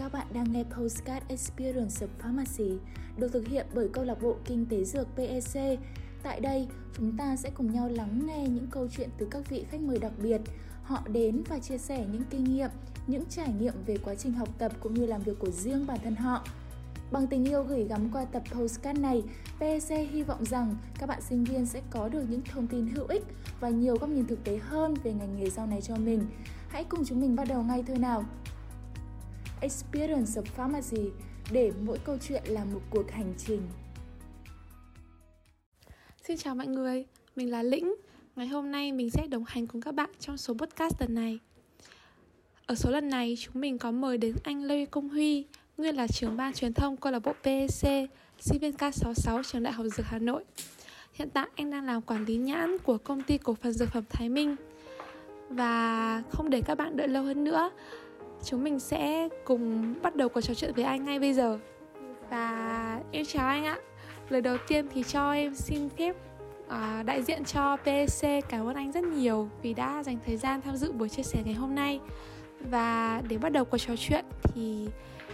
Các bạn đang nghe Postcard Experience of Pharmacy được thực hiện bởi câu lạc bộ Kinh tế Dược PEC. Tại đây, chúng ta sẽ cùng nhau lắng nghe những câu chuyện từ các vị khách mời đặc biệt. Họ đến và chia sẻ những kinh nghiệm, những trải nghiệm về quá trình học tập cũng như làm việc của riêng bản thân họ. Bằng tình yêu gửi gắm qua tập Postcard này, PEC hy vọng rằng các bạn sinh viên sẽ có được những thông tin hữu ích và nhiều góc nhìn thực tế hơn về ngành nghề sau này cho mình. Hãy cùng chúng mình bắt đầu ngay thôi nào! Experience of Pharmacy, để mỗi câu chuyện là một cuộc hành trình. Xin chào mọi người, mình là Lĩnh. Ngày hôm nay mình sẽ đồng hành cùng các bạn trong số podcast lần này. Ở số lần này chúng mình có mời đến anh Lê Công Huy, nguyên là trưởng ban truyền thông câu lạc bộ PEC, sinh viên K66 trường Đại học Dược Hà Nội. Hiện tại anh đang làm quản lý nhãn của công ty cổ phần dược phẩm Thái Minh. Và không để các bạn đợi lâu hơn nữa, chúng mình sẽ cùng bắt đầu cuộc trò chuyện với anh ngay bây giờ. Và em chào anh ạ. Lời đầu tiên thì cho em xin phép đại diện cho PEC cảm ơn anh rất nhiều vì đã dành thời gian tham dự buổi chia sẻ ngày hôm nay. Và để bắt đầu cuộc trò chuyện thì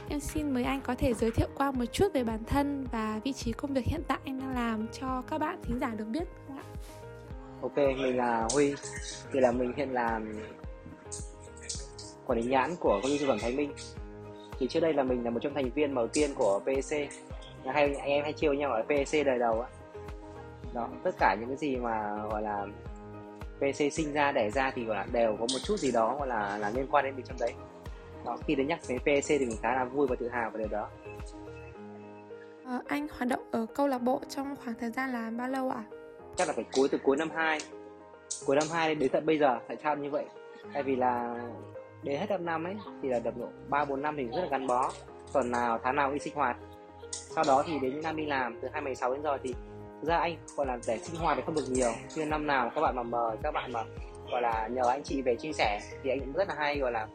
em xin mời anh có thể giới thiệu qua một chút về bản thân và vị trí công việc hiện tại anh đang làm cho các bạn thính giả được biết không ạ? Ok, mình là Huy. Thì là mình hiện làm quản lý nhãn của công ty dược phẩm Thái Minh. Thì trước đây là mình là một trong thành viên đầu tiên của PEC. Anh em hay chiêu nhau ở PEC đời đầu á. Đó, tất cả những cái gì mà gọi là PEC sinh ra đẻ ra thì gọi là đều có một chút gì đó gọi là liên quan đến mình trong đấy. Đó, khi đến nhắc đến PEC thì mình khá là vui và tự hào về điều đó. Anh hoạt động ở câu lạc bộ trong khoảng thời gian là bao lâu ạ? Chắc là phải từ cuối năm 2. Cuối năm 2 đến tận bây giờ, tại sao như vậy? Tại vì là đến hết năm ấy thì là tầm độ 3-4 năm thì rất là gắn bó, tuần nào tháng nào cũng đi sinh hoạt. Sau đó thì đến năm đi làm từ 2016 đến giờ thì thực ra anh gọi là để sinh hoạt thì không được nhiều, cho nên năm nào các bạn mà mời, các bạn mà gọi là nhờ anh chị về chia sẻ thì anh cũng rất là hay gọi là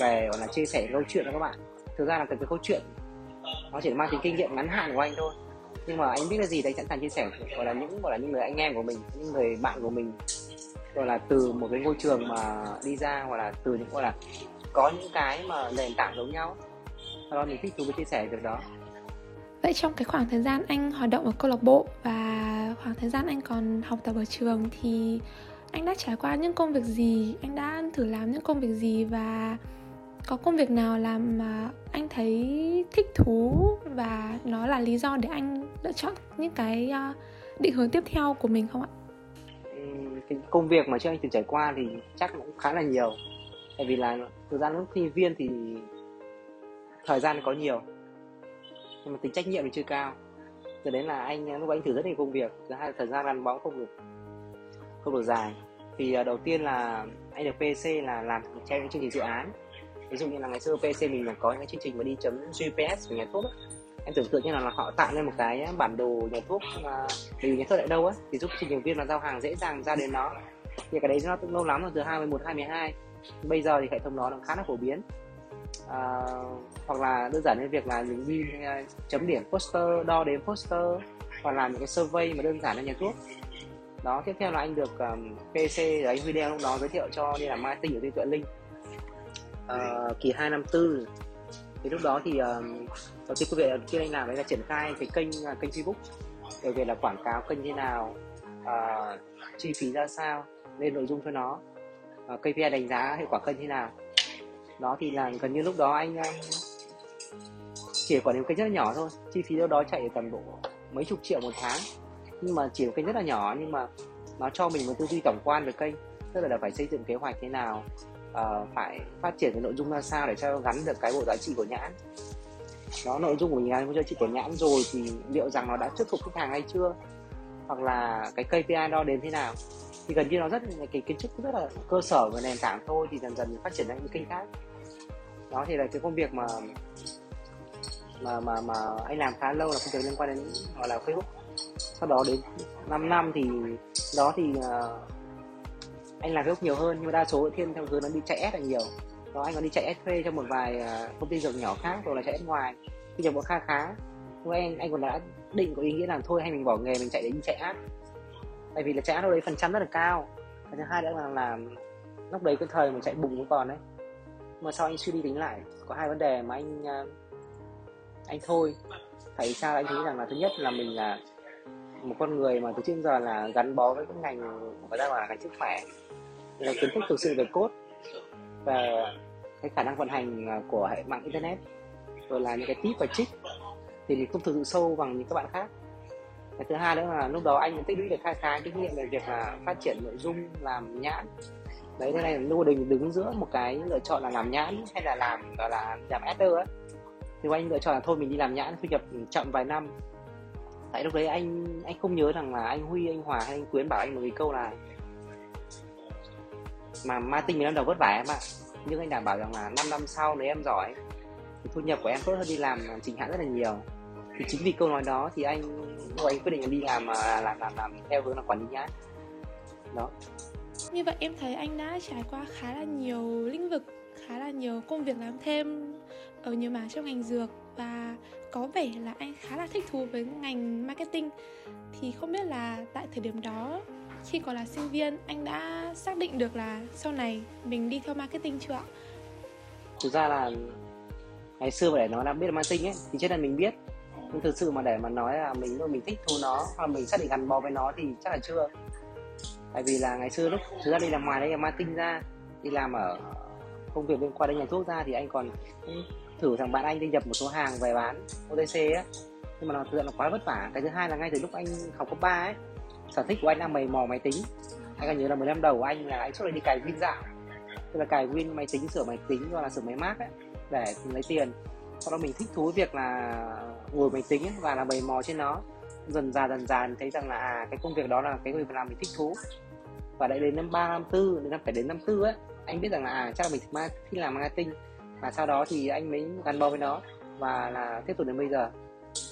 về gọi là chia sẻ câu chuyện với các bạn. Thực ra là cái câu chuyện nó chỉ mang tính kinh nghiệm ngắn hạn của anh thôi, nhưng mà anh biết là gì thì anh sẵn sàng chia sẻ gọi là những người anh em của mình, những người bạn của mình, gọi là từ một cái ngôi trường mà đi ra, hoặc là từ những gọi là có những cái mà nền tảng giống nhau, sau đó mình thích thú với chia sẻ được đó. Vậy trong cái khoảng thời gian anh hoạt động ở câu lạc bộ và khoảng thời gian anh còn học tập ở trường thì anh đã trải qua những công việc gì, anh đã thử làm những công việc gì và có công việc nào làm mà anh thấy thích thú và nó là lý do để anh lựa chọn những cái định hướng tiếp theo của mình không ạ? Cái công việc mà trước anh từng trải qua thì chắc cũng khá là nhiều. Tại vì là thực ra lúc sinh viên thì thời gian có nhiều, nhưng mà tính trách nhiệm thì chưa cao. Rồi đến là anh, lúc anh thử rất nhiều công việc, thứ hai là thời gian gắn bó không được dài. Thì đầu tiên là anh được PEC là làm theo những chương trình dự án. Ví dụ như là ngày xưa PEC mình là có những chương trình mà đi chấm GPS của nhà thuốc ấy. Em tưởng tượng như là họ tạo lên một cái bản đồ nhà thuốc mà điều nhà thuốc lại đâu á, thì giúp trình nhân viên là giao hàng dễ dàng ra đến nó. Thì cái đấy nó cũng lâu lắm rồi, từ 2011, 2012. Bây giờ thì hệ thống đó nó khá là phổ biến. Hoặc là đơn giản đến việc là mình đi chấm điểm poster, đo đếm poster, hoặc làm những cái survey mà đơn giản lên nhà thuốc. Đó, tiếp theo là anh được PEC, anh Huy Đeo lúc đó giới thiệu cho đi làm marketing ở bên Tuệ Linh kỳ 2 năm 4. Thì lúc đó thì đầu tiên công việc đầu tiên anh làm đấy là triển khai cái kênh Facebook, về việc là quảng cáo kênh thế nào, chi phí ra sao, lên nội dung cho nó, KPI đánh giá hiệu quả kênh thế nào. Đó thì là gần như lúc đó anh chỉ quản lý một kênh rất là nhỏ thôi, chi phí đâu đó chạy tầm độ mấy chục triệu một tháng, nhưng mà chỉ một kênh rất là nhỏ, nhưng mà nó cho mình một tư duy tổng quan về kênh, tức là phải xây dựng kế hoạch thế nào, phải phát triển cái nội dung ra sao để cho gắn được cái bộ giá trị của nhãn. Đó, nội dung của mình giá trị của nhãn rồi thì liệu rằng nó đã thuyết phục khách hàng hay chưa, hoặc là cái KPI đo đến thế nào. Thì gần như nó rất cái kiến trúc rất là cơ sở và nền tảng thôi, thì dần dần phát triển ra những kênh khác. Đó thì là cái công việc mà anh làm khá lâu là công việc liên quan đến gọi là Facebook. Sau đó đến 5 năm thì đó thì anh làm Facebook nhiều hơn, nhưng mà đa số thiên theo hướng nó đi chạy ad là nhiều. Đó, anh còn đi chạy SPA cho một vài công ty dược nhỏ khác, rồi là chạy ngoài thì dược cũng khá. Nhưng anh còn đã định có ý nghĩa là thôi hay mình bỏ nghề mình chạy đến chạy ad. Tại vì là chạy ad ở đây phần trăm rất là cao. Và thứ hai nữa là lúc đấy cái thời mà chạy bùng cũng còn đấy. mà sau anh suy đi tính lại có hai vấn đề mà anh thôi. Tại sao anh thấy rằng là thứ nhất là mình là một con người mà từ trước đến giờ là gắn bó với cái ngành người ta gọi là ngành sức khỏe, là kiến thức thực sự về code, về cái khả năng vận hành của hệ mạng internet, rồi là những cái tip và trick thì mình không thực sự sâu bằng những các bạn khác. Cái thứ hai nữa là lúc đó anh tích lũy được khá kinh nghiệm về việc là phát triển nội dung, làm nhãn. Đấy, thế này lúc mình đứng giữa một cái lựa chọn là làm nhãn hay là làm editor ấy, thì anh lựa chọn là thôi mình đi làm nhãn, thu nhập chậm vài năm. Tại lúc đấy anh không nhớ rằng là anh Huy, anh Hòa hay anh Quyến bảo anh một cái câu là mà marketing mình năm đầu vất vả em ạ, nhưng anh đảm bảo rằng là 5 năm sau nếu em giỏi thì thu nhập của em tốt hơn đi làm chính hãng rất là nhiều. Thì chính vì câu nói đó thì anh quyết định đi làm theo hướng là quản lý nhãn đó. Như vậy em thấy anh đã trải qua khá là nhiều lĩnh vực, khá là nhiều công việc làm thêm ở nhiều mảng trong ngành dược, và có vẻ là anh khá là thích thú với ngành marketing. Thì không biết là tại thời điểm đó khi còn là sinh viên, anh đã xác định được là sau này mình đi theo marketing chưa ạ? Thực ra là ngày xưa mà để nói là biết là marketing ấy thì chắc là mình biết, nhưng thực sự mà để mà nói là mình thích thú nó hoặc mình xác định gắn bó với nó thì chắc là chưa. Tại vì là ngày xưa lúc thực ra đi làm ngoài đấy là marketing ra, đi làm ở công việc liên quan đến nhà thuốc ra thì anh còn thử thằng bạn anh đi nhập một số hàng về bán OTC á, nhưng mà nó thực sự là quá vất vả. Cái thứ hai là ngay từ lúc anh học cấp 3 ấy, sở thích của anh là mày mò máy tính. Anh còn nhớ là 15 đầu của anh là anh suốt ngày đi cài win dạo, tức là cài win máy tính, sửa máy tính hoặc là sửa máy Mac ấy để lấy tiền. Sau đó mình thích thú việc là ngồi máy tính ấy, và là mày mò trên nó. Dần dà thấy rằng là cái công việc đó là cái việc làm mình thích thú. Và đã đến năm 3, năm 4, đến năm 4 ấy, anh biết rằng là chắc là mình thích làm marketing. Và sau đó thì anh mới gắn bó với nó và là tiếp tục đến bây giờ.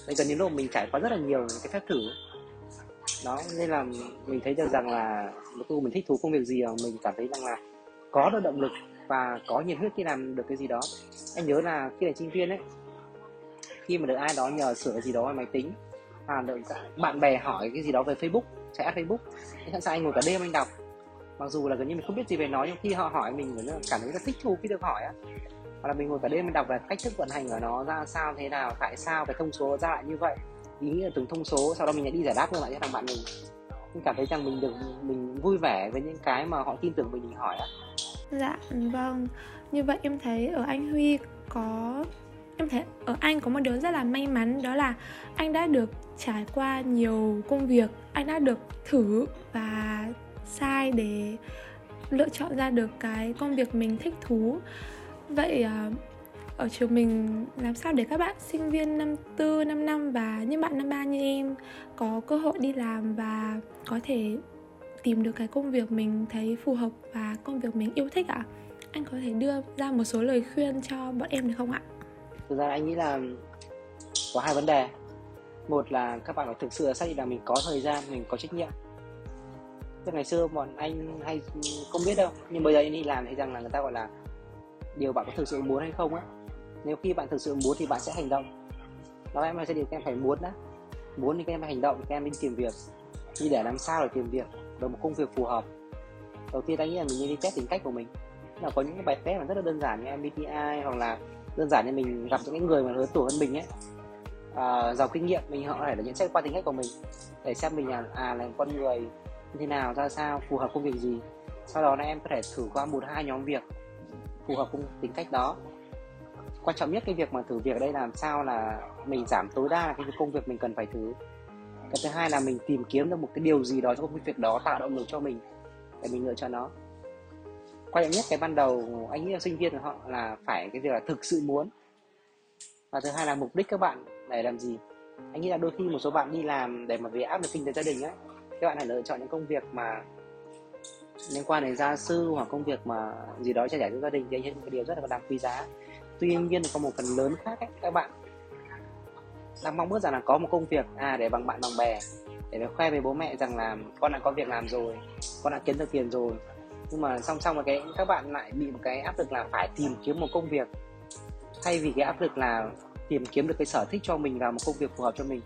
Bây giờ đến lúc mình trải qua rất là nhiều cái phép thử đó, nên là mình thấy được rằng là lúc mình thích thú công việc gì mà mình cảm thấy rằng là có được động lực và có nhiệt huyết khi làm được cái gì đó. Anh nhớ là khi là sinh viên ấy, khi mà được ai đó nhờ sửa cái gì đó về máy tính, được bạn bè hỏi cái gì đó về Facebook, chạy ad Facebook, sẵn sàng anh ngồi cả đêm anh đọc, mặc dù là gần như mình không biết gì về nó, nhưng khi họ hỏi mình cảm thấy rất thích thú khi được hỏi á. Hoặc là mình ngồi cả đêm mình đọc về cách thức vận hành của nó ra sao, thế nào, tại sao cái thông số ra lại như vậy, ý nghĩa từng thông số, sau đó mình lại đi giải đáp lại cho thằng bạn mình cảm thấy rằng mình được, mình vui vẻ với những cái mà họ tin tưởng mình hỏi á. Dạ vâng, như vậy em thấy ở anh Huy có, em thấy ở anh có một điều rất là may mắn, đó là anh đã được trải qua nhiều công việc, anh đã được thử và sai để lựa chọn ra được cái công việc mình thích thú. Vậy ở trường mình làm sao để các bạn sinh viên năm 4, 5 năm và những bạn năm 3 như em có cơ hội đi làm và có thể tìm được cái công việc mình thấy phù hợp và công việc mình yêu thích ạ? Anh có thể đưa ra một số lời khuyên cho bọn em được không ạ? Thực ra anh nghĩ là có hai vấn đề. Một là các bạn phải thực sự xác định là mình có thời gian, mình có trách nhiệm. Từ ngày xưa bọn anh hay không biết đâu, nhưng bây giờ anh đi làm thấy rằng là người ta gọi là điều bạn có thực sự muốn hay không á. Nếu khi bạn thực sự muốn thì bạn sẽ hành động. Đó em sẽ điều các em phải muốn đó. Muốn thì các em phải hành động, các em đi tìm việc. Thì để làm sao để tìm việc được một công việc phù hợp, đầu tiên anh nghĩ là mình nên đi test tính cách của mình. Là có những cái bài test mà rất là đơn giản như MBTI, hoặc là đơn giản như mình gặp những người mà lớn tuổi hơn mình ấy, giàu kinh nghiệm, mình họ có thể là nhận xét qua tính cách của mình để xem mình là con người như thế nào, ra sao, phù hợp công việc gì. Sau đó là em có thể thử qua 1-2 nhóm việc phù hợp cùng tính cách đó. Quan trọng nhất cái việc mà thử việc ở đây là làm sao là mình giảm tối đa cái công việc mình cần phải thử. Cái thứ hai là mình tìm kiếm được một cái điều gì đó trong công việc đó, tạo động lực cho mình để mình lựa chọn nó. Quan trọng nhất cái ban đầu anh nghĩ là sinh viên của họ là phải cái việc là thực sự muốn. Và thứ hai là mục đích các bạn để làm gì. Anh nghĩ là đôi khi một số bạn đi làm để mà vì áp lực kinh tế gia đình ấy, các bạn phải lựa chọn những công việc mà liên quan đến gia sư hoặc công việc mà gì đó chia sẻ với gia đình, thì anh thấy một cái điều rất là đáng quý giá. Tuy nhiên có một phần lớn khác ấy, các bạn đang mong ước rằng là có một công việc để bằng bạn bằng bè, để khoe với bố mẹ rằng là con đã có việc làm rồi, con đã kiếm được tiền rồi. Nhưng mà song song với cái các bạn lại bị một cái áp lực là phải tìm kiếm một công việc, thay vì cái áp lực là tìm kiếm được cái sở thích cho mình và một công việc phù hợp cho mình.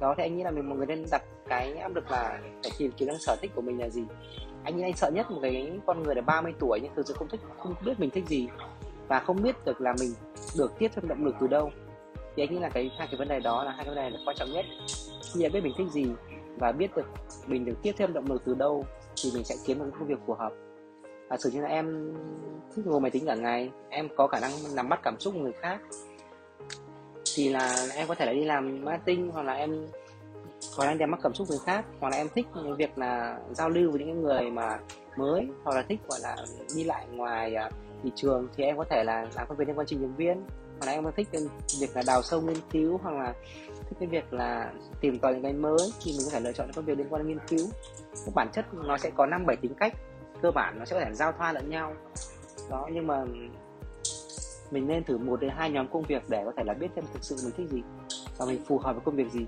Đó, thì anh nghĩ là mọi người nên đặt cái áp lực là phải tìm kiếm được sở thích của mình là gì. Anh nghĩ anh sợ nhất một cái con người là 30 tuổi nhưng thực sự không biết mình thích gì, và không biết được là mình được tiếp thêm động lực từ đâu. Thì anh nghĩ là hai cái vấn đề đó là hai cái vấn đề là quan trọng nhất. Khi biết mình thích gì và biết được mình được tiếp thêm động lực từ đâu thì mình sẽ kiếm được công việc phù hợp. Sự như là em thích ngồi máy tính cả ngày, em có khả năng nắm bắt cảm xúc của người khác thì là em có thể là đi làm marketing, hoặc là em có đang đem mắc cảm xúc người khác, hoặc là em thích việc là giao lưu với những người mà mới, hoặc là thích gọi là đi lại ngoài thị trường thì em có thể là làm công việc liên quan trình nhân viên, hoặc là em có thích việc là đào sâu nghiên cứu, hoặc là thích cái việc là tìm tòi những cái mới thì mình có thể lựa chọn công việc liên quan đến nghiên cứu. Cái bản chất nó sẽ có 5-7 tính cách cơ bản, nó sẽ có thể giao thoa lẫn nhau đó, nhưng mà mình nên thử 1 đến 2 nhóm công việc để có thể là biết thêm thực sự mình thích gì và mình phù hợp với công việc gì.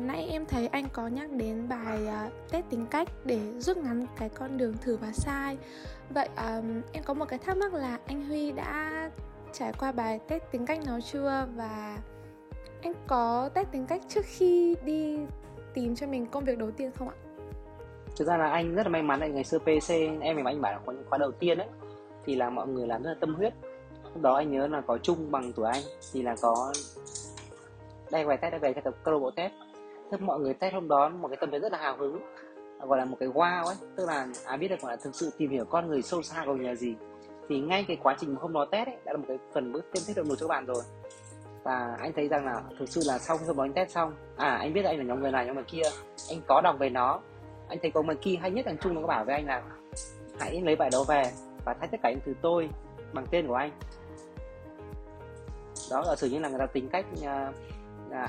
Nãy em thấy anh có nhắc đến bài test tính cách để rút ngắn cái con đường thử và sai. Vậy em có một cái thắc mắc là anh Huy đã trải qua bài test tính cách nó chưa, và anh có test tính cách trước khi đi tìm cho mình công việc đầu tiên không ạ? Thực ra là anh rất là may mắn, anh ngày xưa PC em mà anh bảo là có những khóa đầu tiên ấy thì là mọi người làm rất là tâm huyết. Lúc đó anh nhớ là có Trung bằng tuổi anh thì là có đây bài test câu lạc bộ test. Thế mọi người test hôm đó một cái tâm thế rất là hào hứng, gọi là một cái wow ấy, tức là biết được gọi là thực sự tìm hiểu con người sâu xa của nhà gì. Thì ngay cái quá trình hôm đó test ấy đã là một cái phần bước thêm thích động lực cho bạn rồi. Và anh thấy rằng là thực sự là sau khi hôm đó anh test xong, anh biết là anh là nhóm người này nhóm người kia, anh có đọc về nó. Anh thấy có một kỳ hay nhất, thằng Trung nó có bảo với anh là hãy lấy bài đó về và thay tất cả những từ tôi bằng tên của anh. Đó là sự như là người ta tính cách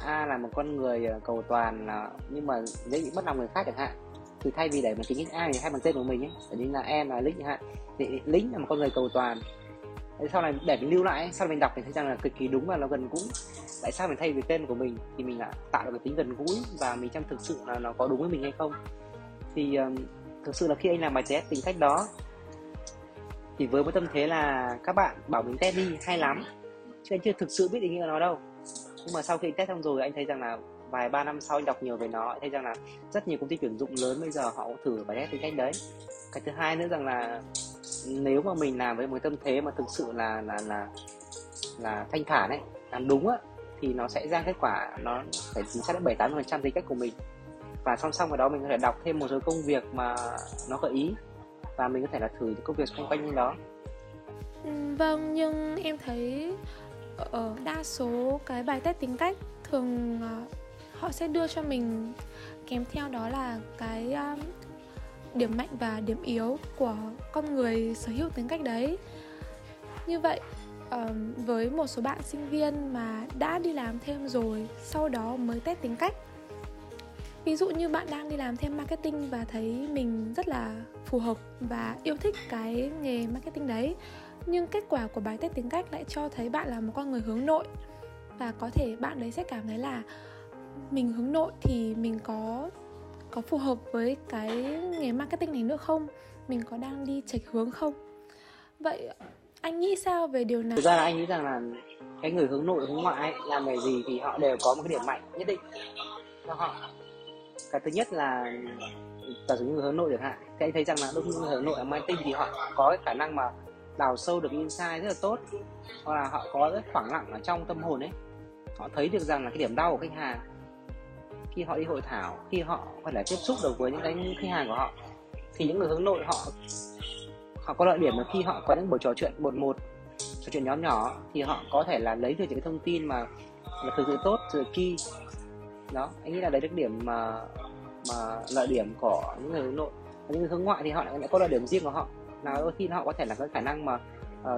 A là một con người cầu toàn nhưng mà dễ bị mất lòng người khác chẳng hạn, thì thay vì để mình tính A thì hay bằng tên của mình ấy, bởi vì là em là lính chẳng hạn, thì lính là một con người cầu toàn. Sau này để mình lưu lại, sau này mình đọc thì thấy rằng là cực kỳ đúng và nó gần gũi. Tại sao mình thay vì tên của mình thì mình là tạo được cái tính gần gũi và mình chăm thực sự là nó có đúng với mình hay không. Thì thực sự là khi anh làm bài test tính cách đó thì với một tâm thế là các bạn bảo mình test đi hay lắm chứ anh chưa thực sự biết ý nghĩa nó đâu. Nhưng mà sau khi anh test xong rồi, anh thấy rằng là vài 3 năm sau anh đọc nhiều về nó, anh thấy rằng là rất nhiều công ty tuyển dụng lớn bây giờ họ cũng thử bài test tính cách đấy. Cái thứ hai nữa rằng là nếu mà mình làm với một tâm thế mà thực sự là thanh thản ấy, làm đúng á, thì nó sẽ ra kết quả nó phải chính xác đến 7-8% tính cách của mình. Và song song vào đó mình có thể đọc thêm một số công việc mà nó gợi ý và mình có thể là thử những công việc xung quanh như đó. Vâng, nhưng em thấy ở đa số cái bài test tính cách thường họ sẽ đưa cho mình kèm theo đó là cái điểm mạnh và điểm yếu của con người sở hữu tính cách đấy. Như vậy với một số bạn sinh viên mà đã đi làm thêm rồi sau đó mới test tính cách, ví dụ như bạn đang đi làm thêm marketing và thấy mình rất là phù hợp và yêu thích cái nghề marketing đấy, nhưng kết quả của bài test tính cách lại cho thấy bạn là một con người hướng nội, và có thể bạn đấy sẽ cảm thấy là mình hướng nội thì mình có phù hợp với cái nghề marketing này nữa không, mình có đang đi chệch hướng không. Vậy anh nghĩ sao về điều này? Thực ra là anh nghĩ rằng là cái người hướng nội hướng ngoại ấy, làm nghề gì thì họ đều có một cái điểm mạnh nhất định cho họ. Cái thứ nhất là giả sử như người hướng nội chẳng hạn, thì anh thấy rằng là đối với người hướng nội ở marketing thì họ có cái khả năng mà đào sâu được insight rất là tốt, hoặc là họ có cái khoảng lặng ở trong tâm hồn ấy, họ thấy được rằng là cái điểm đau của khách hàng khi họ đi hội thảo, khi họ có thể tiếp xúc được với những cái khách hàng của họ. Thì những người hướng nội họ có lợi điểm là khi họ có những buổi trò chuyện một trò chuyện nhóm nhỏ thì họ có thể là lấy được những cái thông tin mà thực sự tốt, thực sự key. Đó, anh nghĩ là đấy là điểm mà lợi điểm của những người hướng nội. Và những người hướng ngoại thì họ lại có lợi điểm riêng của họ, là đôi khi họ có thể là có khả năng mà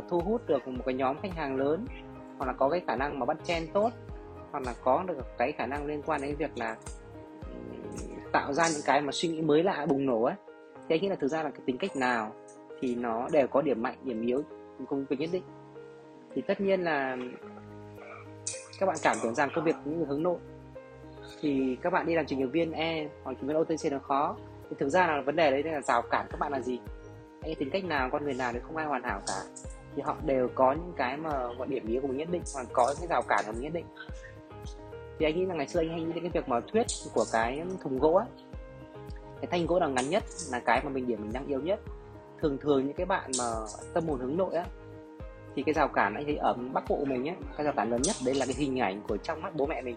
thu hút được một cái nhóm khách hàng lớn, hoặc là có cái khả năng mà bắt trend tốt, hoặc là có được cái khả năng liên quan đến việc là tạo ra những cái mà suy nghĩ mới lạ bùng nổ ấy. Thì anh nghĩ là thực ra là cái tính cách nào thì nó đều có điểm mạnh, điểm yếu công việc nhất định. Thì tất nhiên là các bạn cảm tưởng rằng công việc những người hướng nội thì các bạn đi làm trình dược viên E hoặc trình viên OTC nó khó, thì thực ra là vấn đề đấy là rào cản các bạn là gì. Ê, tính cách nào, con người nào thì không ai hoàn hảo cả, thì họ đều có những cái mà gọi điểm yếu của mình nhất định, hoặc có những rào cản của mình nhất định. Thì anh nghĩ là ngày xưa anh hay nghĩ đến cái việc mà thuyết của cái thùng gỗ ấy, cái thanh gỗ nào ngắn nhất là cái mà mình điểm mình đang yếu nhất. thường thường những cái bạn mà tâm hồn hướng nội á, thì cái rào cản anh thấy ở Bắc Bộ mình nhé, cái rào cản lớn nhất đấy là cái hình ảnh của trong mắt bố mẹ mình.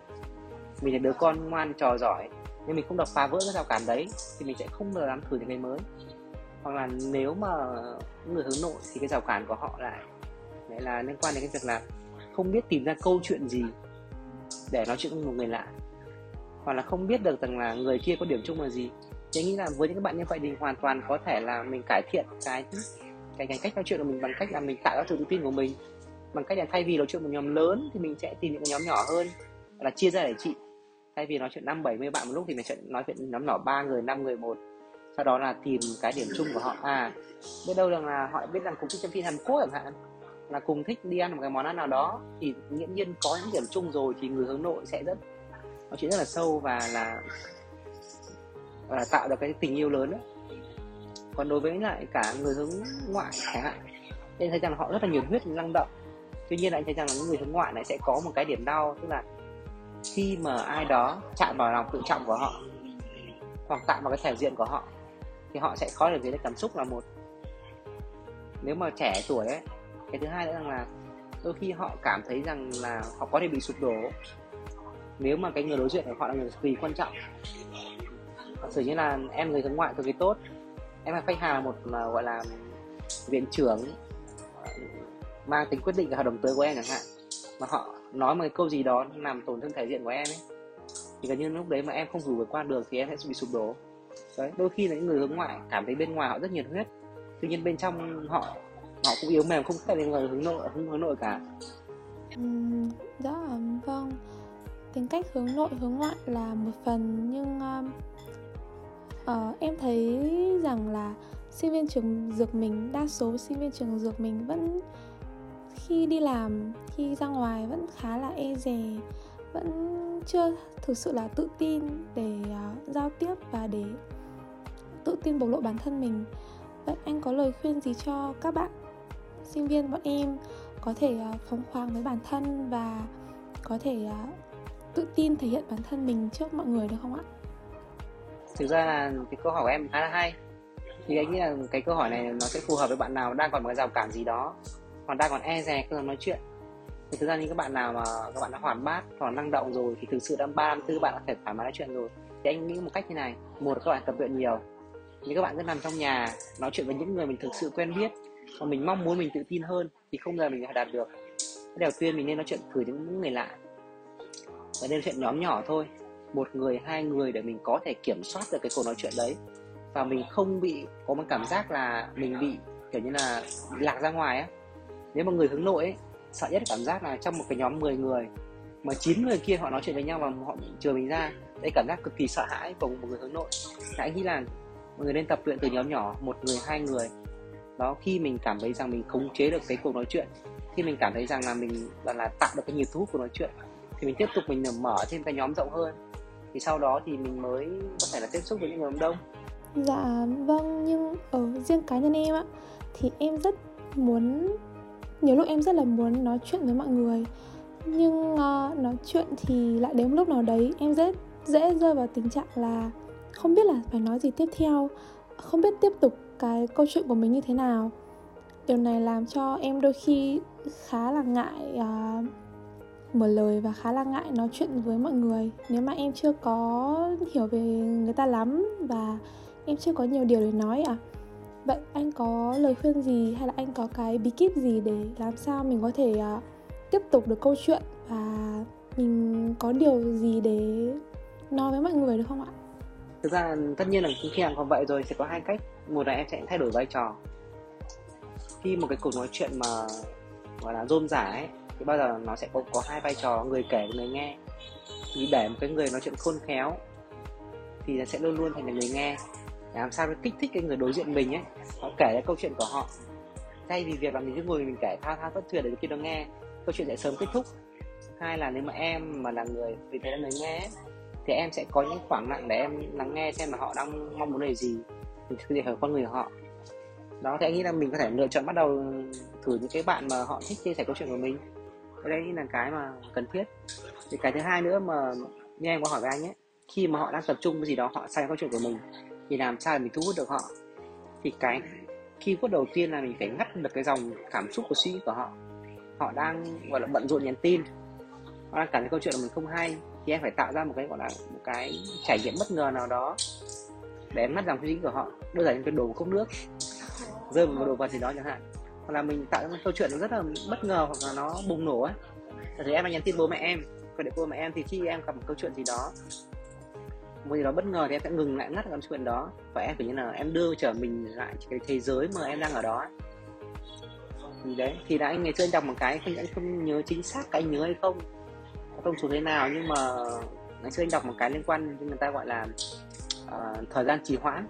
Mình là đứa con ngoan trò giỏi, nhưng mình không được phá vỡ cái rào cản đấy thì mình sẽ không được làm thử những cái mới. Hoặc là nếu mà người hướng nội thì cái rào cản của họ lại đấy là liên quan đến cái việc là không biết tìm ra câu chuyện gì để nói chuyện với một người lạ, hoặc là không biết được rằng là người kia có điểm chung là gì. Thế nghĩ là với những các bạn như vậy thì hoàn toàn có thể là mình cải thiện cái cách nói chuyện của mình bằng cách là mình tạo ra sự tự tin của mình, bằng cách là thay vì nói chuyện một nhóm lớn thì mình sẽ tìm những nhóm nhỏ hơn, là chia ra để chị. Thay vì nói chuyện 5-70 bạn một lúc thì mình sẽ nói chuyện nhóm nhỏ 3 người, 5 người một. Sau đó là tìm cái điểm chung của họ. À, biết đâu rằng là họ biết rằng cùng thích xem phim Hàn Quốc chẳng hạn, là cùng thích đi ăn một cái món ăn nào đó, thì nghiễm nhiên có những điểm chung rồi thì người hướng nội sẽ rất nói chuyện rất là sâu và là tạo được cái tình yêu lớn đó. Còn đối với lại cả người hướng ngoại chẳng hạn, anh thấy rằng là họ rất là nhiệt huyết, năng động. Tuy nhiên anh thấy rằng là những người hướng ngoại này sẽ có một cái điểm đau, tức là khi mà ai đó chạm vào lòng tự trọng của họ hoặc chạm vào cái thể diện của họ thì họ sẽ khó để lấy cảm xúc là một. Nếu mà trẻ tuổi ấy, cái thứ hai nữa là đôi khi họ cảm thấy rằng là họ có thể bị sụp đổ nếu mà cái người đối diện của họ là người cực kỳ quan trọng. Thật sự như là em người hướng ngoại cực kỳ tốt, em Hà Phách Hà là một gọi là viện trưởng mang tính quyết định của hợp đồng tới của em chẳng hạn, mà họ nói một câu gì đó làm tổn thương thể diện của em ấy, thì gần như lúc đấy mà em không vượt qua được thì em sẽ bị sụp đổ. Đấy, đôi khi là những người hướng ngoại cảm thấy bên ngoài họ rất nhiệt huyết, tuy nhiên bên trong họ cũng yếu mềm, không phải là người hướng nội cả. Đó, vâng. Tính cách hướng nội hướng ngoại là một phần, nhưng em thấy rằng là sinh viên trường dược mình, đa số sinh viên trường dược mình vẫn khi đi làm, khi ra ngoài vẫn khá là e dè, vẫn chưa thực sự là tự tin để giao tiếp và để tự tin bộc lộ bản thân mình. Vậy anh có lời khuyên gì cho các bạn sinh viên bọn em có thể phóng khoáng với bản thân và có thể tự tin thể hiện bản thân mình trước mọi người được không ạ? Thực ra là cái câu hỏi của em khá là hay. Thì anh nghĩ là cái câu hỏi này nó sẽ phù hợp với bạn nào đang còn một cái rào cản gì đó, còn đang còn e dè khi nói chuyện. Thì thực ra những các bạn nào mà các bạn đã hoạt bát, còn năng động rồi thì thực sự đã 3-4 bạn đã thể thoải mái nói chuyện rồi. Thì anh nghĩ một cách như này: một là các bạn tập luyện nhiều, như các bạn cứ nằm trong nhà nói chuyện với những người mình thực sự quen biết và mình mong muốn mình tự tin hơn thì không giờ mình đạt được. Cái đầu tiên mình nên nói chuyện thử những người lạ, và nên nói chuyện nhóm nhỏ thôi, 1 người, 2 người để mình có thể kiểm soát được cái cuộc nói chuyện đấy, và mình không bị có một cảm giác là mình bị kiểu như là lạc ra ngoài á. Nếu mà người hướng nội ấy, sợ nhất cảm giác là trong một cái nhóm 10 người mà 9 người kia họ nói chuyện với nhau và họ chừa mình ra, đấy cảm giác cực kỳ sợ hãi của một người hướng nội. Thì anh nghĩ là mọi người nên tập luyện từ nhóm nhỏ, 1 người, 2 người đó. Khi mình cảm thấy rằng mình khống chế được cái cuộc nói chuyện, khi mình cảm thấy rằng là mình là tạo được cái nhịp thu hút của nói chuyện, thì mình tiếp tục mình mở thêm cái nhóm rộng hơn, thì sau đó thì mình mới có thể là tiếp xúc với những người đông. Dạ vâng, nhưng ở riêng cá nhân em ạ, thì em rất muốn, nhiều lúc em rất là muốn nói chuyện với mọi người, nhưng nói chuyện thì lại đến lúc nào đấy em rất dễ rơi vào tình trạng là không biết là phải nói gì tiếp theo, không biết tiếp tục cái câu chuyện của mình như thế nào. Điều này làm cho em đôi khi khá là ngại mở lời và khá là ngại nói chuyện với mọi người nếu mà em chưa có hiểu về người ta lắm và em chưa có nhiều điều để nói ạ. Vậy anh có lời khuyên gì hay là anh có cái bí kíp gì để làm sao mình có thể tiếp tục được câu chuyện và mình có điều gì để nói với mọi người được không ạ? Thực ra tất nhiên là khi làm còn vậy rồi sẽ có 2 cách. Một là em sẽ thay đổi vai trò. Khi một cái cuộc nói chuyện mà gọi là rôm rả ấy, thì bao giờ nó sẽ có 2 vai trò, người kể và người nghe. Thì để một cái người nói chuyện khôn khéo thì sẽ luôn luôn thành là người nghe, làm sao để kích thích cái người đối diện mình ấy, họ kể ra câu chuyện của họ, thay vì việc là mình cứ ngồi mình kể thao thao bất tuyệt để khi nó nghe, câu chuyện sẽ sớm kết thúc. 2 là nếu mà em mà là người vì thế là người nghe ấy, thì em sẽ có những khoảng lặng để em lắng nghe xem là họ đang mong muốn điều gì, mình có thể hiểu con người của họ. Đó, thì anh nghĩ là mình có thể lựa chọn bắt đầu thử những cái bạn mà họ thích chia sẻ câu chuyện của mình. Đây là cái mà cần thiết. Thì cái thứ hai nữa mà như em có hỏi với anh ấy, khi mà họ đang tập trung với gì đó, họ sang câu chuyện của mình thì làm sao để mình thu hút được họ. Thì cái keyword đầu tiên là mình phải ngắt được cái dòng cảm xúc của suy nghĩ của họ. Họ đang gọi là bận rộn nhắn tin, họ đang cảm thấy câu chuyện là mình không hay, thì em phải tạo ra một cái gọi là một cái trải nghiệm bất ngờ nào đó để em ngắt dòng suy nghĩ của họ. Đơn giản như tôi đổ một cốc nước, rơi một đồ vật gì đó chẳng hạn, hoặc là mình tạo ra một câu chuyện nó rất là bất ngờ hoặc là nó bùng nổ ấy. Thì em đang nhắn tin bố mẹ em, còn để bố mẹ em thì khi em gặp một câu chuyện gì đó, một gì đó bất ngờ thì em sẽ ngừng lại ngắt cái chuyện đó, và em phải như là em đưa trở mình lại cái thế giới mà em đang ở đó. Thì đấy, thì đã anh ngày xưa đọc một cái anh không nhớ chính xác cái anh nhớ hay không số thế nào, nhưng mà ngày xưa anh đọc một cái liên quan người ta gọi là thời gian trì hoãn.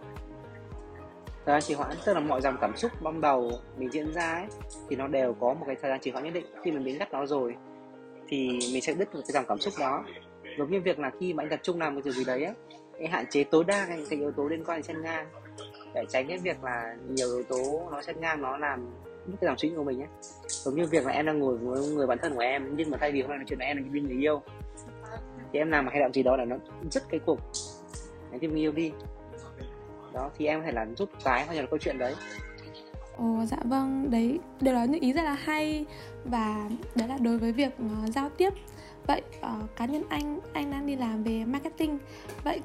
Thời gian trì hoãn tức là mọi dòng cảm xúc ban đầu mình diễn ra ấy, thì nó đều có một cái thời gian trì hoãn nhất định. Khi mình ngắt nó rồi thì mình sẽ đứt được cái dòng cảm xúc đó. Giống như việc là khi mà anh tập trung làm một điều gì đấy ấy, anh hạn chế tối đa cái yếu tố liên quan đến xen ngang, để tránh cái việc là nhiều yếu tố nó xen ngang nó làm những cái dòng suy nghĩ của mình ấy. Giống như việc là em đang ngồi với người bạn thân của em, nhưng mà thay vì hôm nay nói chuyện là em là bên người yêu, thì em làm một hành động gì đó là nó dứt cái cuộc nhắn tin người yêu đi đó, thì em có thể là rút cái hoặc là câu chuyện đấy. Ồ dạ vâng, đấy đều là những ý rất là hay, và đấy là đối với việc giao tiếp. Vậy cá nhân anh đang đi làm về marketing, vậy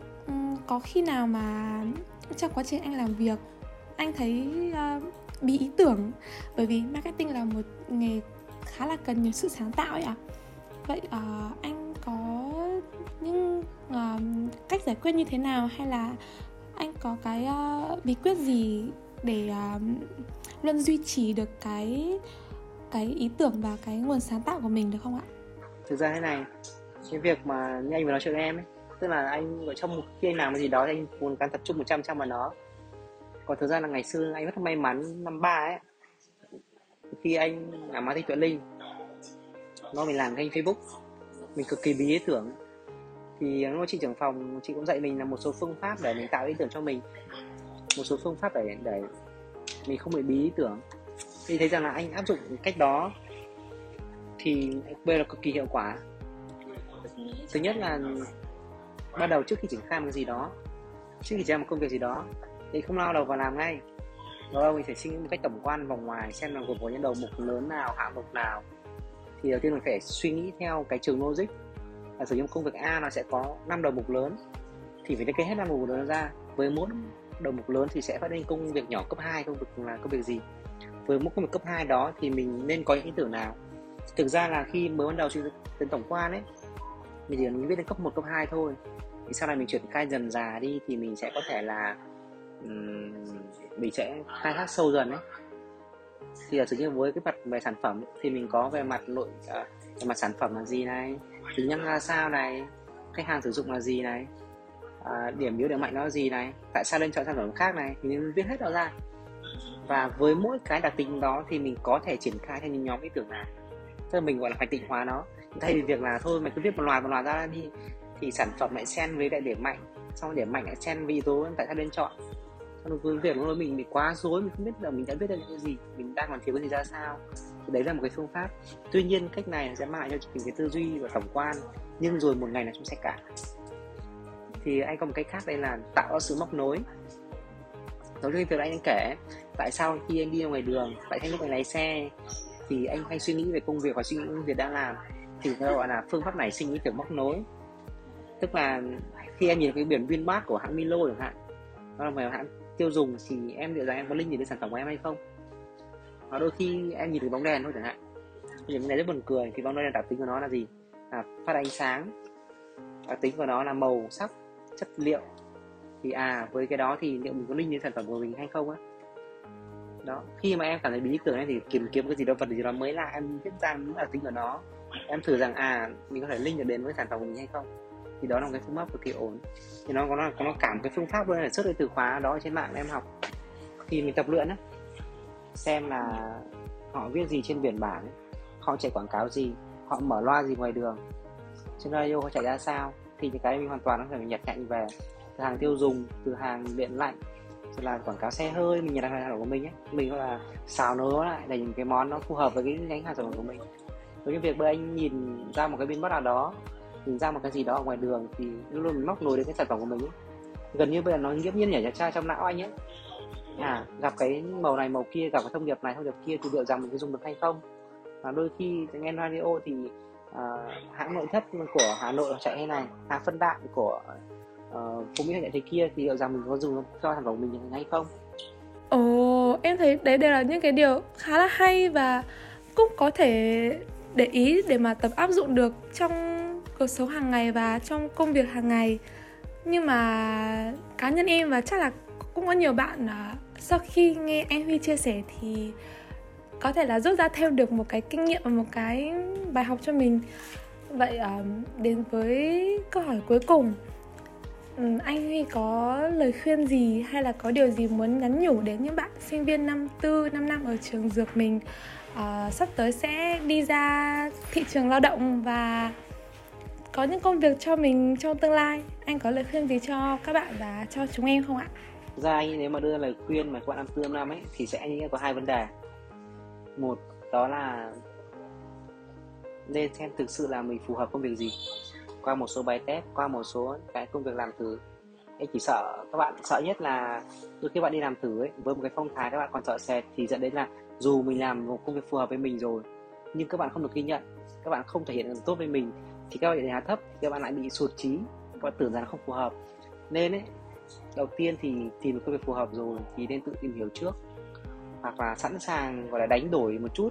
có khi nào mà trong quá trình anh làm việc anh thấy bị ý tưởng, bởi vì marketing là một nghề khá là cần nhiều sự sáng tạo ấy ạ. Vậy anh có những cách giải quyết như thế nào, hay là anh có cái bí quyết gì để luôn duy trì được cái ý tưởng và cái nguồn sáng tạo của mình được không ạ? Thực ra thế này, cái việc mà như anh vừa nói chuyện với em ấy, tức là anh ở trong khi anh làm cái gì đó thì anh muốn càng tập trung 100% vào nó. Còn thực ra là ngày xưa anh rất may mắn năm 3 ấy, khi anh làm marketing Tuệ Linh, nó mình làm kênh Facebook, mình cực kỳ bí ý tưởng. Thì nó chị trưởng phòng, chị cũng dạy mình là một số phương pháp để mình tạo ý tưởng cho mình, một số phương pháp để mình không bị bí ý tưởng. Thì thấy rằng là anh áp dụng cách đó thì bây giờ cực kỳ hiệu quả. Thứ nhất là ban đầu trước khi triển khai một cái gì đó, trước khi làm một công việc gì đó, thì không lao đầu vào làm ngay. Đầu tiên mình phải suy nghĩ một cách tổng quan vòng ngoài, xem là gồm có những đầu mục lớn nào, hạng mục nào. Thì đầu tiên mình phải suy nghĩ theo cái trường logic. Là sử dụng công việc A nó sẽ có 5 đầu mục lớn, thì phải liệt kê hết 5 đầu mục lớn ra. Với mỗi đầu mục lớn thì sẽ phát sinh công việc nhỏ cấp 2, công việc là công việc gì. Với mỗi công việc cấp 2 đó thì mình nên có những ý tưởng nào. Thực ra là khi mới ban đầu suy đến tổng quan ấy, mình chỉ biết đến cấp 1, cấp 2 thôi. Thì sau này mình chuyển khai dần dà đi thì mình sẽ có thể là mình sẽ khai thác sâu dần ấy. Thì ở tự nhiên với cái mặt về sản phẩm thì mình có về mặt nội về mặt sản phẩm là gì này, tính năng ra sao này, khách hàng sử dụng là gì này, điểm yếu điểm mạnh nó là gì này, tại sao nên chọn sản phẩm khác này, mình viết hết nó ra. Và với mỗi cái đặc tính đó thì mình có thể triển khai theo những nhóm ý tưởng nào, tức là mình gọi là hoạch định hóa nó. Thay vì việc là thôi mình cứ viết một loạt ra đi, thì sản phẩm lại xen với lại điểm mạnh, xong điểm mạnh lại xen với yếu tố tại sao nên chọn. Xong rồi việc lúc đó mình bị quá rối, mình không biết là mình đã viết được những cái gì, mình đang còn thiếu cái gì ra sao. Thì đấy là một cái phương pháp. Tuy nhiên cách này sẽ mang lại cho mình cái tư duy và tổng quan, nhưng rồi một ngày là chúng sẽ cạn. Thì anh có một cách khác, đây là tạo ra sự móc nối. Nói như việc anh kể, tại sao khi anh đi ngoài đường, tại sao lúc anh lái xe thì anh hay suy nghĩ về công việc và suy nghĩ về công việc đang làm, thì nó gọi là phương pháp này suy nghĩ kiểu móc nối. Tức là khi em nhìn cái biển Vinmart của hãng Milo chẳng hạn, nó là một hãng tiêu dùng, thì em liệu rằng em có link gì đến sản phẩm của em hay không. Và đôi khi em nhìn thấy bóng đèn thôi chẳng hạn, nhìn cái này rất buồn cười, thì bóng đèn đặc tính của nó là gì, là phát ánh sáng, đặc tính của nó là màu sắc, chất liệu. Thì với cái đó thì liệu mình có link đến sản phẩm của mình hay không á. Đó, khi mà em cảm thấy bí ý tưởng này thì tìm kiếm cái gì đó, vật gì đó mới lạ, em biết rằng là tính của nó, em thử rằng mình có thể link được đến với sản phẩm của mình hay không. Thì đó là một cái phương pháp cực kỳ ổn. Thì nó có cả một cái phương pháp luôn là xuất cái từ khóa đó trên mạng em học, thì mình tập luyện á, xem là họ viết gì trên biển bảng, họ chạy quảng cáo gì, họ mở loa gì ngoài đường, trên radio họ chạy ra sao. Thì những cái mình hoàn toàn có thể mình nhặt nhạnh về từ hàng tiêu dùng, từ hàng điện lạnh, rồi là quảng cáo xe hơi, mình nhặt hàng sản phẩm của mình ấy, mình gọi là xào nấu lại để những cái món nó phù hợp với cái nhánh hàng sản phẩm của mình. Với cái việc bây anh nhìn ra một cái bên bắt nào đó, nhìn ra một cái gì đó ở ngoài đường, thì luôn luôn mình móc nối đến cái sản phẩm của mình ấy. Gần như bây giờ nó nghiễm nhiên nhảy ra trong não anh ấy. gặp cái màu này màu kia, gặp cái thông điệp này thông điệp kia thì liệu rằng mình có dùng được hay không. Và đôi khi nghe radio thì hãng nội thất của Hà Nội chạy thế này, hãng phân đạm của Phú Mỹ chạy thế kia thì liệu rằng mình có dùng cho sản phẩm mình hay không. Ồ, em thấy đấy đều là những cái điều khá là hay và cũng có thể để ý để mà tập áp dụng được trong cuộc sống hàng ngày và trong công việc hàng ngày. Nhưng mà cá nhân em và chắc là cũng có nhiều bạn sau khi nghe anh Huy chia sẻ thì có thể là rút ra thêm được một cái kinh nghiệm và một cái bài học cho mình. Vậy đến với câu hỏi cuối cùng, anh Huy có lời khuyên gì hay là có điều gì muốn nhắn nhủ đến những bạn sinh viên năm 4, 5 năm ở trường dược mình sắp tới sẽ đi ra thị trường lao động và có những công việc cho mình trong tương lai? Anh có lời khuyên gì cho các bạn và cho chúng em không ạ? Ra anh nếu mà đưa lời khuyên mà các bạn năm 4, 5 năm ấy thì sẽ anh có hai vấn đề. Một đó là nên xem thực sự là mình phù hợp công việc gì qua một số bài test, qua một số cái công việc làm thử. Em chỉ sợ các bạn sợ nhất là đôi khi bạn đi làm thử ấy, với một cái phong thái các bạn còn sợ sệt thì dẫn đến là dù mình làm một công việc phù hợp với mình rồi nhưng các bạn không được ghi nhận, các bạn không thể hiện được tốt với mình thì các bạn đánh giá thấp, thì các bạn lại bị sụt trí, các bạn tưởng rằng không phù hợp. Nên ấy, đầu tiên thì tìm được công việc phù hợp rồi thì nên tự tìm hiểu trước, hoặc là sẵn sàng gọi là đánh đổi một chút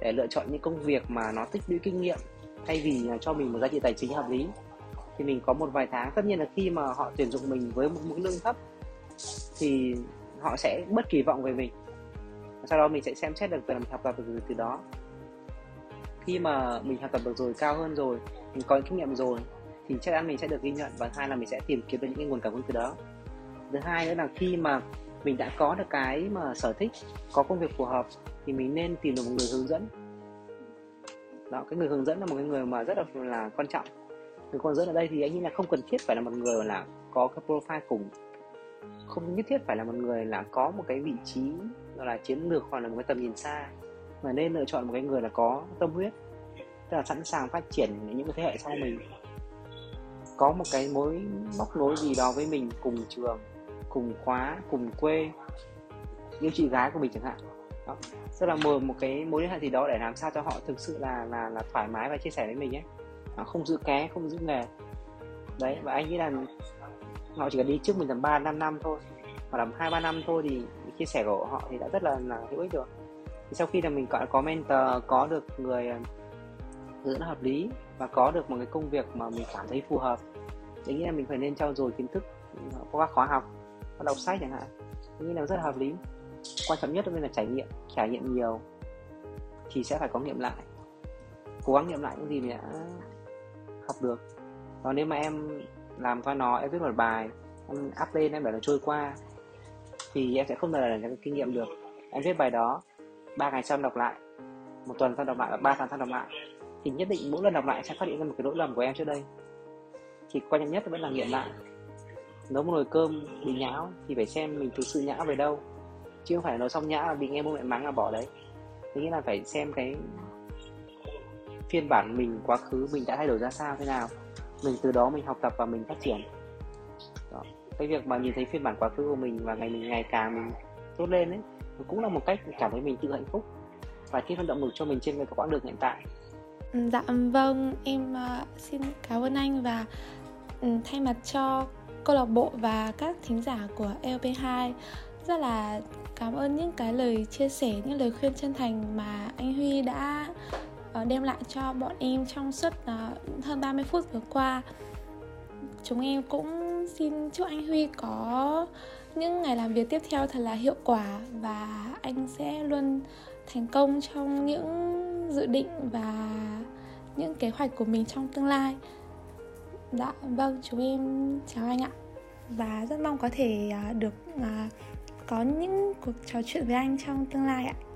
để lựa chọn những công việc mà nó tích lũy kinh nghiệm thay vì cho mình một giá trị tài chính hợp lý. Thì mình có một vài tháng, tất nhiên là khi mà họ tuyển dụng mình với một mức lương thấp thì họ sẽ bớt kỳ vọng về mình, sau đó mình sẽ xem xét được từ làm học tập được từ đó. Khi mà mình học tập được rồi, cao hơn rồi, mình có kinh nghiệm rồi thì chắc chắn mình sẽ được ghi nhận, và hai là mình sẽ tìm kiếm được những nguồn cảm hứng từ đó. Thứ hai nữa là khi mà mình đã có được cái mà sở thích, có công việc phù hợp thì mình nên tìm được một người hướng dẫn. Đó, cái người hướng dẫn là một cái người mà rất là quan trọng. Người hướng dẫn ở đây thì anh nghĩ là không cần thiết phải là một người là có cái profile cùng, không nhất thiết phải là một người là có một cái vị trí gọi là chiến lược hoặc là một cái tầm nhìn xa, mà nên lựa chọn một cái người là có tâm huyết, tức là sẵn sàng phát triển những cái thế hệ sau mình, có một cái mối móc nối gì đó với mình, cùng trường, cùng khóa, cùng quê, như chị gái của mình chẳng hạn. Đó, tức là mời một cái mối liên hệ gì đó để làm sao cho họ thực sự là thoải mái và chia sẻ với mình ấy. Nó không giữ cái, không giữ nghề. Đấy, và anh nghĩ là họ chỉ cần đi trước mình tầm 3-5 năm thôi, hoặc là 2-3 năm thôi thì chia sẻ của họ thì đã rất là hữu ích rồi. Thì sau khi là mình có mentor, có được người hướng dẫn hợp lý và có được một cái công việc mà mình cảm thấy phù hợp, thì nghĩ là mình phải nên trau dồi kiến thức qua các khóa học, đọc sách chẳng hạn. Tôi nghĩ là rất là hợp lý. Quan trọng nhất là trải nghiệm nhiều thì sẽ phải có nghiệm lại, cố gắng nghiệm lại những gì mình đã học được. Còn nếu mà em làm qua nó, em viết một bài, em up lên, em để nó trôi qua thì em sẽ không bao giờ có kinh nghiệm được. Em viết bài đó 3 ngày sau đọc lại, 1 tuần sau đọc lại và 3 tháng sau đọc lại thì nhất định mỗi lần đọc lại sẽ phát hiện ra một cái lỗi lầm của em trước đây. Thì quan trọng nhất vẫn là nghiệm lại. Nấu một nồi cơm bị nhão thì phải xem mình thực sự nhão về đâu, chứ không phải nấu xong nhão là bị nghe bố mẹ mắng là bỏ đấy. Thế nghĩa là phải xem cái phiên bản mình quá khứ mình đã thay đổi ra sao, thế nào, mình từ đó mình học tập và mình phát triển. Đó, cái việc mà nhìn thấy phiên bản quá khứ của mình và mình ngày càng mình tốt lên ấy, cũng là một cách cảm thấy mình tự hạnh phúc và tiếp thêm động lực cho mình trên cái quãng đường hiện tại. Dạ vâng, em xin cảm ơn anh và thay mặt cho câu lạc bộ và các thính giả của LB2 rất là cảm ơn những cái lời chia sẻ, những lời khuyên chân thành mà anh Huy đã đem lại cho bọn em trong suốt hơn 30 phút vừa qua. Chúng em cũng xin chúc anh Huy có những ngày làm việc tiếp theo thật là hiệu quả và anh sẽ luôn thành công trong những dự định và những kế hoạch của mình trong tương lai. Dạ vâng, chúng em chào anh ạ. Và rất mong có thể được có những cuộc trò chuyện với anh trong tương lai ạ.